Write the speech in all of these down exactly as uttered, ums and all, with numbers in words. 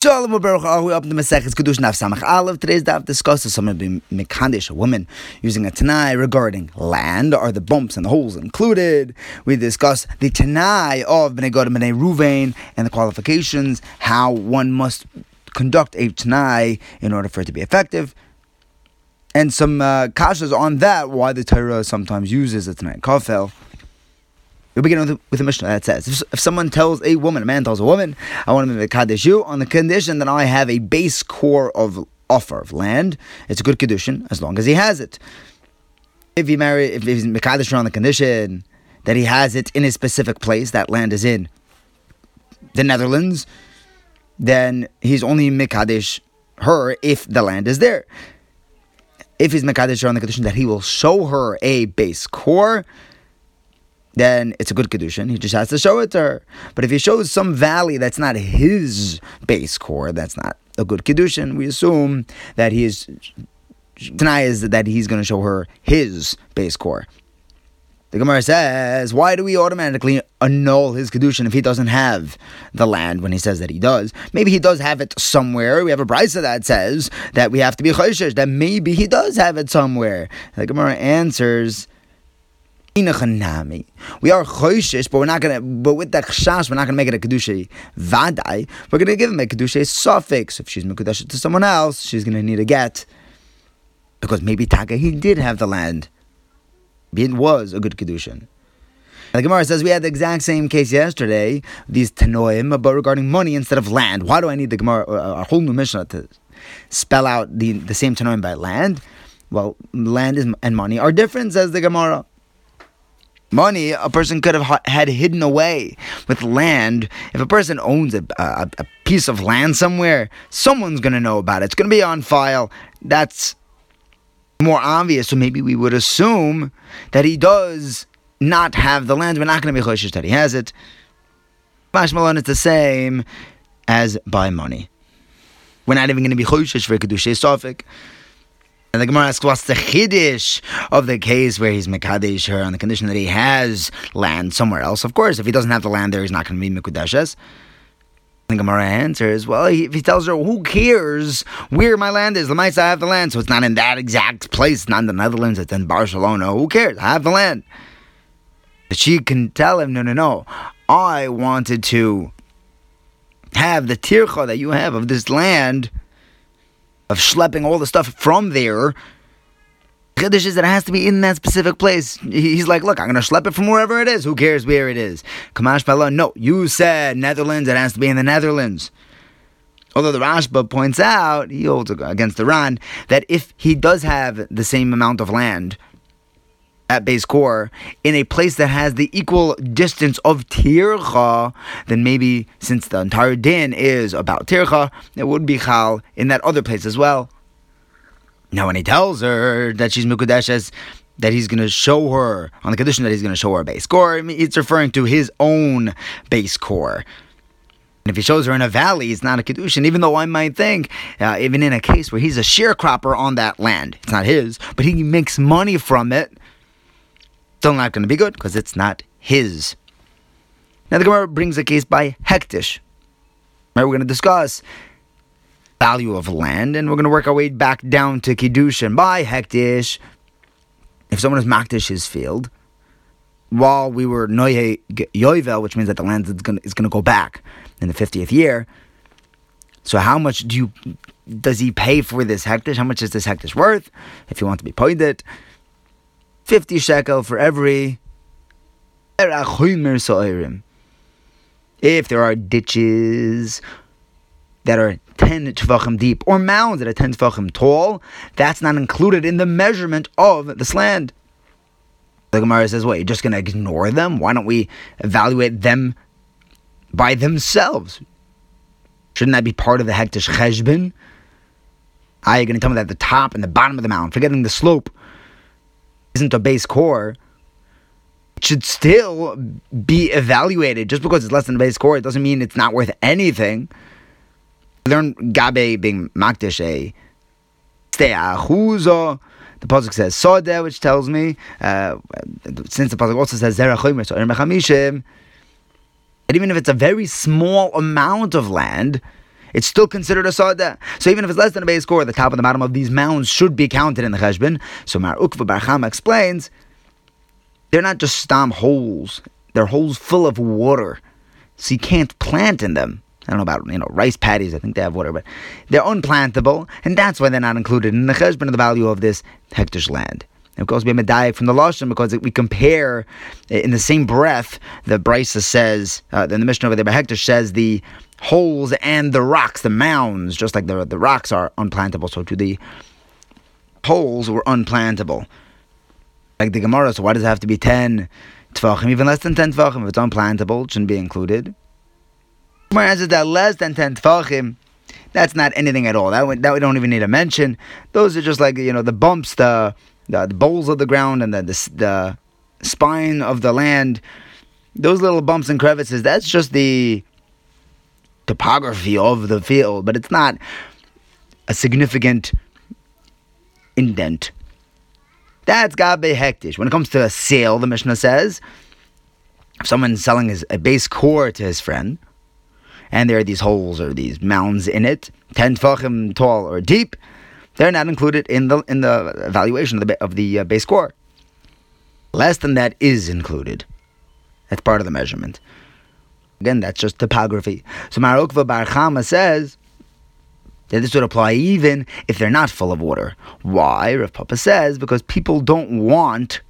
Shalom Baruch Ahu up in the Masechus Kiddush Nafsamech Aleph. Today's daf discusses some of the Mekandish, a woman using a Tanai regarding land. Are the bumps and the holes included? We discuss the Tanai of B'nei Gad and B'nei Ruvain and the qualifications, how one must conduct a Tanai in order for it to be effective. And some uh, kashas on that, why the Torah sometimes uses a Tanai kafel. We begin with, with a Mishnah that says, if, if someone tells a woman, a man tells a woman, I want to be Mekadesh you on the condition that I have a base core of offer of land, it's a good Kiddushin as long as he has it. If he marry, if he's Mekadesh on the condition that he has it in a specific place, that land is in the Netherlands, then he's only Mekadesh her if the land is there. If he's Mekadesh on the condition that he will show her a base core, then it's a good Kiddushin. He just has to show it to her. But if he shows some valley that's not his base core, that's not a good Kiddushin. We assume that he is, Tanai is that he's going to show her his base core. The Gemara says, why do we automatically annul his Kedushin if he doesn't have the land when he says that he does? Maybe he does have it somewhere. We have a brysa that says that we have to be choishes, that maybe he does have it somewhere. The Gemara answers, we are choishes, but we're not gonna. But with that chayshish, we're not gonna make it a kedusha vaday. We're gonna give him a kedusha suffix. If she's mekadesh to someone else, she's gonna need a get, because maybe Taka he did have the land. It was a good kedushin. The Gemara says we had the exact same case yesterday. These Tenoim, but regarding money instead of land. Why do I need the Gemara, a whole new Mishnah, to spell out the the same Tenoim by land? Well, land is, and money are different, says the Gemara. Money, a person could have had hidden away. With land, if a person owns a, a, a piece of land somewhere, someone's going to know about it. It's going to be on file. That's more obvious. So maybe we would assume that he does not have the land. We're not going to be choishes that he has it. Mashmalon is the same as by money. We're not even going to be choishes for Kedusha Sofik. And the Gemara asks, what's the Kiddush of the case where he's Mekadesh her on the condition that he has land somewhere else? Of course, if he doesn't have the land there, he's not going to be Mekadeshes. The Gemara answers, well, he, if he tells her, who cares where my land is? L'maisa, I have the land, so it's not in that exact place, not in the Netherlands, it's in Barcelona. Who cares? I have the land. But she can tell him, no, no, no, I wanted to have the Tircha that you have of this land, of schlepping all the stuff from there. Kiddush is that it has to be in that specific place. He's like, look, I'm going to schlep it from wherever it is. Who cares where it is? Kamash Pala, no, you said Netherlands, it has to be in the Netherlands. Although the Rashba points out, he holds against the Ran, that if he does have the same amount of land at base core, in a place that has the equal distance of Tircha, then maybe, since the entire din is about Tircha, it would be Chal in that other place as well. Now when he tells her that she's Mekudeshes, that he's going to show her, on the condition that he's going to show her a base core, it's referring to his own base core. And if he shows her in a valley, it's not a Kedushin, even though I might think, uh, even in a case where he's a sharecropper on that land, it's not his, but he makes money from it, still not going to be good because it's not his. Now the Gemara brings a case by hektish. Right, we're going to discuss value of land and we're going to work our way back down to Kiddushin. By hektish, if someone is maktish his field, while we were noye yoivel, which means that the land is going to, is going to go back in the fiftieth year. So how much do you does he pay for this hektish? How much is this hektish worth? If you want to be paid it, fifty shekel for every if there are ditches that are ten tefachim deep or mounds that are ten tefachim tall, that's not included in the measurement of this land. The Gemara says, wait, you're just going to ignore them? Why don't we evaluate them by themselves? Shouldn't that be part of the hektish cheshbon? Are you going to tell me that the top and the bottom of the mound, forgetting the slope, isn't a base core? It should still be evaluated. Just because it's less than a base core, it doesn't mean it's not worth anything. Learn gabe being makdish a steachuzo. The Pasuk says sodeh, which tells me, uh, since the Pasuk also says zerachoymer, so ermechamishim, and even if it's a very small amount of land, it's still considered a sada. So even if it's less than a base score, the top and the bottom of these mounds should be counted in the cheshbon. So Mar Ukva Bar Chama explains, they're not just stam holes. They're holes full of water. So you can't plant in them. I don't know about, you know, rice paddies. I think they have water, but they're unplantable. And that's why they're not included in the cheshbon of the value of this hektish land. And of course, we have medayek from the Lashon because we compare in the same breath that brysa says, uh, then the Mishnah over there by hektish says the holes and the rocks, the mounds, just like the the rocks are unplantable, so too the holes were unplantable. Like the Gemara, so why does it have to be ten tefachim? Even less than ten tefachim, if it's unplantable, it shouldn't be included. Whereas that less than ten tefachim, that's not anything at all. That we, that we don't even need to mention. Those are just like, you know, the bumps, the the, the bowls of the ground, and the, the the spine of the land. Those little bumps and crevices, that's just the topography of the field, but it's not a significant indent. That's gabe hektish. When it comes to a sale, the Mishnah says, if someone's selling his, a base core to his friend, and there are these holes or these mounds in it, ten tefachim tall or deep, they're not included in the in the valuation of the, of the uh, base core. Less than that is included. That's part of the measurement. Again, that's just topography. So Mar Ukva Bar Chama says that this would apply even if they're not full of water. Why? Rav Papa says, because people don't want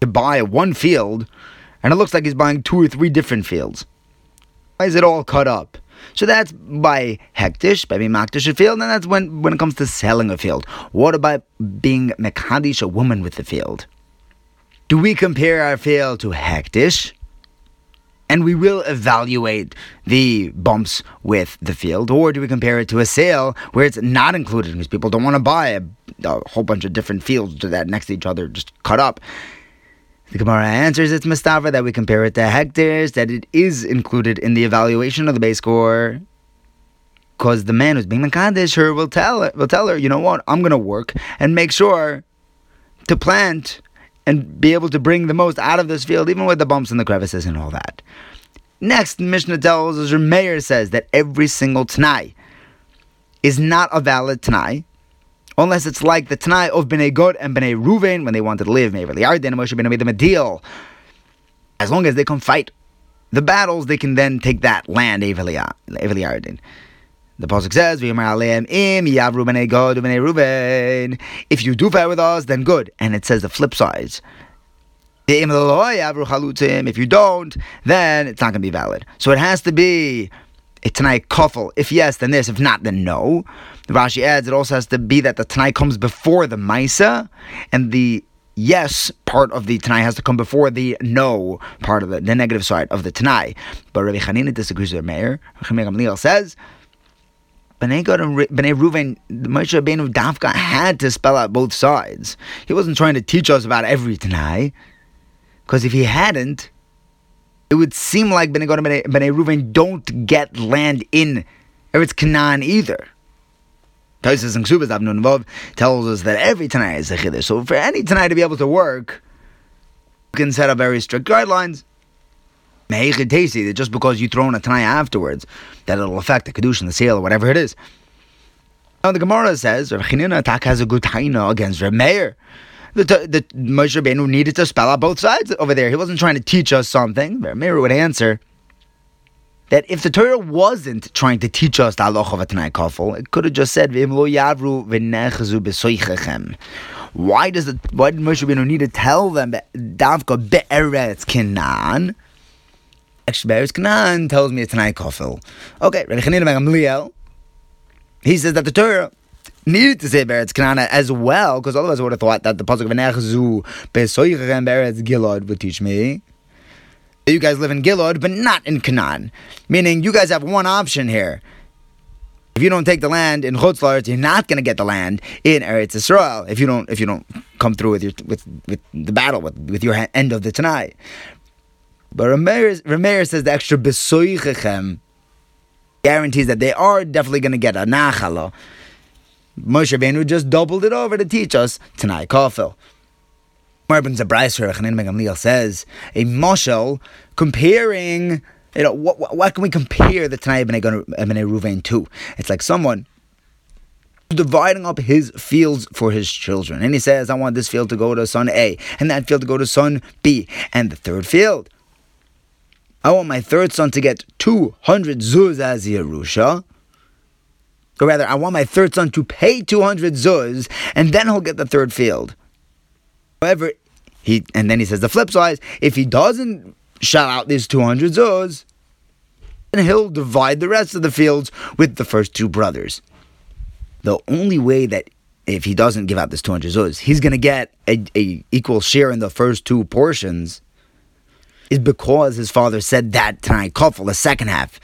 to buy one field, and it looks like he's buying two or three different fields. Why is it all cut up? So that's by hektish, by being maktish a field, and that's when, when it comes to selling a field. What about being Mekandish, a woman with the field? Do we compare our field to hektish? And we will evaluate the bumps with the field. Or do we compare it to a sale where it's not included because people don't want to buy a, a whole bunch of different fields that next to each other just cut up? The Gemara answers it's Mustafa that we compare it to hektish, that it is included in the evaluation of the base score. Because the man who's being Mekandish, her will tell her, will tell her, you know what, I'm going to work and make sure to plant and be able to bring the most out of this field, even with the bumps and the crevices and all that. Next, Mishnah tells us, or mayor says, that every single Tanai is not a valid Tanai, unless it's like the Tanai of Bnei God and B'nei Ruvain, when they wanted to live, Avril Yardin and Moshe Rabbeinu made them a deal. As long as they come fight the battles, they can then take that land, Avril Yardin. The Pasuk says, if you do fight with us, then good. And it says the flip sides. If you don't, then it's not going to be valid. So it has to be a Tanai kafel. If yes, then this. If not, then no. The Rashi adds, it also has to be that the Tanai comes before the Maisa, and the yes part of the Tanai has to come before the no part of the, the negative side of the Tanai. But Rabbi Hanin disagrees with the mayor. Rabbi Hanin says, B'nei Gad and B'nei Ruvain, Moshe Rabbeinu Dafka had to spell out both sides. He wasn't trying to teach us about every Tanai, because if he hadn't, it would seem like B'nei Gad and B'nei Ruvain don't get land in Eretz Canaan either. Tosas and Ksubas Avnun Vav tells us that every Tanai is a chiddush. So for any Tanai to be able to work, you can set up very strict guidelines. That just because you throw in a Tanai afterwards, that it'll affect the Kedusha and the seal or whatever it is. Now the Gemara says, Rav Chinina attack has a good taina against Remeir. The, the Moshe Rabbeinu needed to spell out both sides over there. He wasn't trying to teach us something. Remeir would answer that if the Torah wasn't trying to teach us the halacha of a Tanai kafel, it could have just said, V'im lo yavru v'nechzu b'soichechem. Why does the, why did Moshe Rabbeinu need to tell them that davka be'aretz knan? Actually, be'aretz knan tells me it's an kafel. Okay, Rabbi Hanin ben Gamliel, he says that the Torah needed to say be'aretz knan as well, because otherwise I would have thought that the pasuk of Nechzu be'soyichem be'aretz Gilad would teach me that you guys live in Gilad, but not in Canaan. Meaning, you guys have one option here. If you don't take the land in Chutz La'aretz, you're not going to get the land in Eretz Israel. If you don't, if you don't come through with your with, with the battle with, with your end of the Tanai. But Remeir says the extra besoichechem guarantees that they are definitely going to get a nachala. Moshe Rabbeinu just doubled it over to teach us Tanai kafel. Marben Zabrayser Chanin Megamliel says a moshel comparing You know, what what can we compare the Tanai B'nei Ruvain to? It's like someone dividing up his fields for his children. And he says, I want this field to go to son A, and that field to go to son B, and the third field, I want my third son to get two hundred zuz as Yerusha. Or rather, I want my third son to pay two hundred zuz, and then he'll get the third field. However, he and then he says the flip side, if he doesn't shout out these two hundred zuz, then he'll divide the rest of the fields with the first two brothers. The only way that if he doesn't give out this two hundred zuz, he's going to get a, a equal share in the first two portions is because his father said that Tanai kafel, the second half,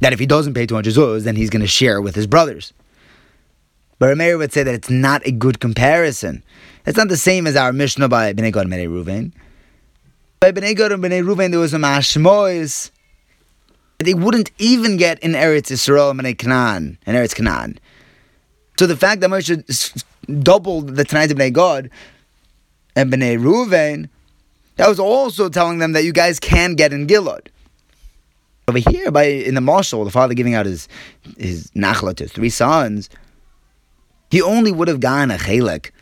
that if he doesn't pay two hundred zuz, then he's going to share with his brothers. But Remeir would say that it's not a good comparison. It's not the same as our Mishnah by Bnei Gad and B'nei Ruvain. By Bnei Gad and B'nei Ruvain, there was a mashmois. They wouldn't even get in Eretz Israel and Eretz Knan, and Eretz Knan. So the fact that Moshe doubled the Tanai B'nei Gad and B'nei Ruvain, that was also telling them that you guys can get in Gilad. Over here, by in the marshal, the father giving out his his nachla to three sons, he only would have gotten a chelek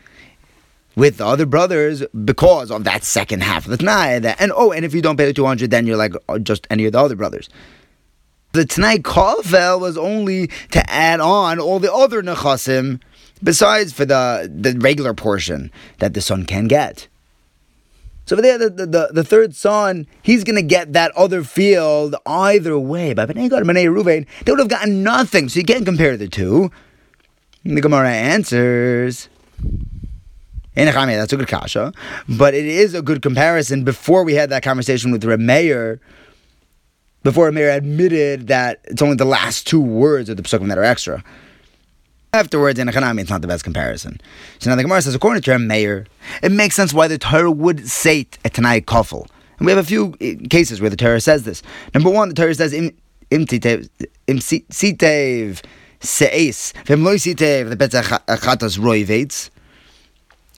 with the other brothers because of that second half of the Tanai. That, and oh, and if you don't pay the two hundred, then you're like oh, just any of the other brothers. The Tanai kafel was only to add on all the other nechasim besides for the, the regular portion that the son can get. So there, the, the, the third son, he's going to get that other field either way. By B'nei Gad and B'nei Ruvain, they would have gotten nothing. So you can't compare the two. And the Gemara answers, that's a good kasha, but it is a good comparison. Before we had that conversation with Remeir, before Remeir admitted that it's only the last two words of the Pasukim that are extra. Afterwards, in Hanami, it's not the best comparison. So now the Gemara says, according to our mayor, it makes sense why the Torah would say a Tanai kafel. And we have a few cases where the Torah says this. Number one, the Torah says, Im sitev se'es, v'im loy sitev lepetzach achatas roivates.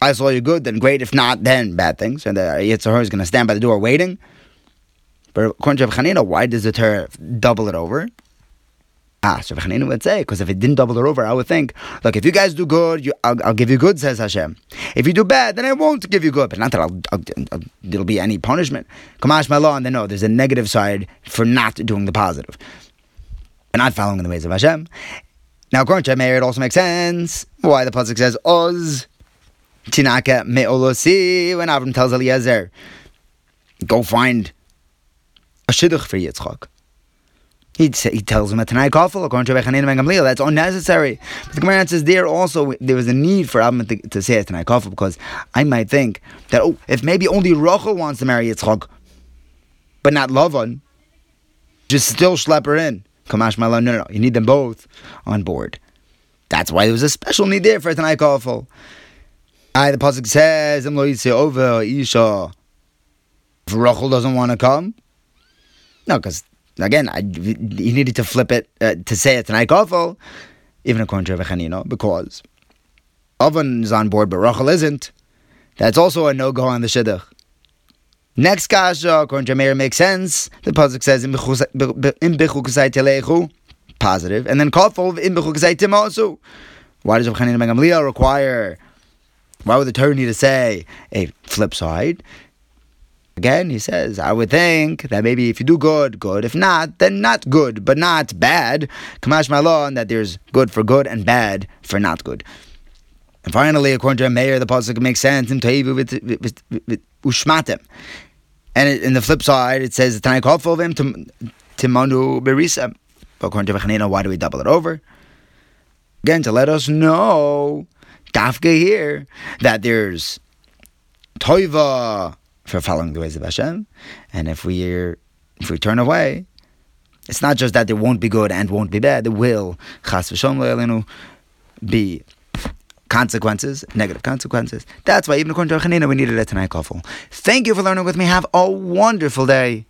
I saw you good, then great. If not, then bad things. And the Yitzhar is going to stand by the door waiting. But according to Rabbi Hanin, why does the Torah double it over? Ah, so Rabbi Hanin would say, because if it didn't double it over, I would think, look, if you guys do good, you, I'll, I'll give you good, says Hashem. If you do bad, then I won't give you good. But not that I'll, I'll, I'll, there'll be any punishment. Kamash my law, and then no, there's a negative side for not doing the positive. And not following in the ways of Hashem. Now, according to Meir, it also makes sense why the Pasuk says, Oz, Tinaka me'olosi, when Avram tells Eliezer, go find a shidduch for Yitzchak. He he tells him a Tanai kafel, according to Rabbi Hanin and Gamliel, that's unnecessary. But the Gemara answers there also there was a need for Abraham to, to say a Tanai kafel because I might think that oh if maybe only Rachel wants to marry Yitzchak, but not Lavan, just still schlep her in. Kamash Malan, no, no, you need them both on board. That's why there was a special need there for a Tanai kafel. I the pasuk says, "Im lo yitze over Isha." If Rachel doesn't want to come, no, because. Again, I, he needed to flip it, uh, to say it Tanai kafel, even according to Rabbi Hanin, because Avon is on board, but Rachel isn't. That's also a no-go on the shidduch. Next kasha, according to Meir, makes sense. The pasuk says, "Im bichu kusai telechu," positive, and then kafel, "Im bichu kusai timosu." Why does Rabbi Hanin and Gamliel require? Why would the Torah need to say a flip side? Again, he says, I would think that maybe if you do good, good. If not, then not good, but not bad. Kamash Malon, that there's good for good and bad for not good. And finally, according to a mayor, the pasuk makes sense. And in the flip side, it says, Tanai kafel v'im timanu brysa. According to Rabbi Hanin, why do we double it over? Again, to let us know, dafka here, that there's toiva, for following the ways of Hashem, and if we if we turn away, it's not just that there won't be good and won't be bad. There will chas v'shalom lo yalinu be consequences, negative consequences. That's why even according to Rabbi Hanin, we needed a Tanai kafel. Thank you for learning with me. Have a wonderful day.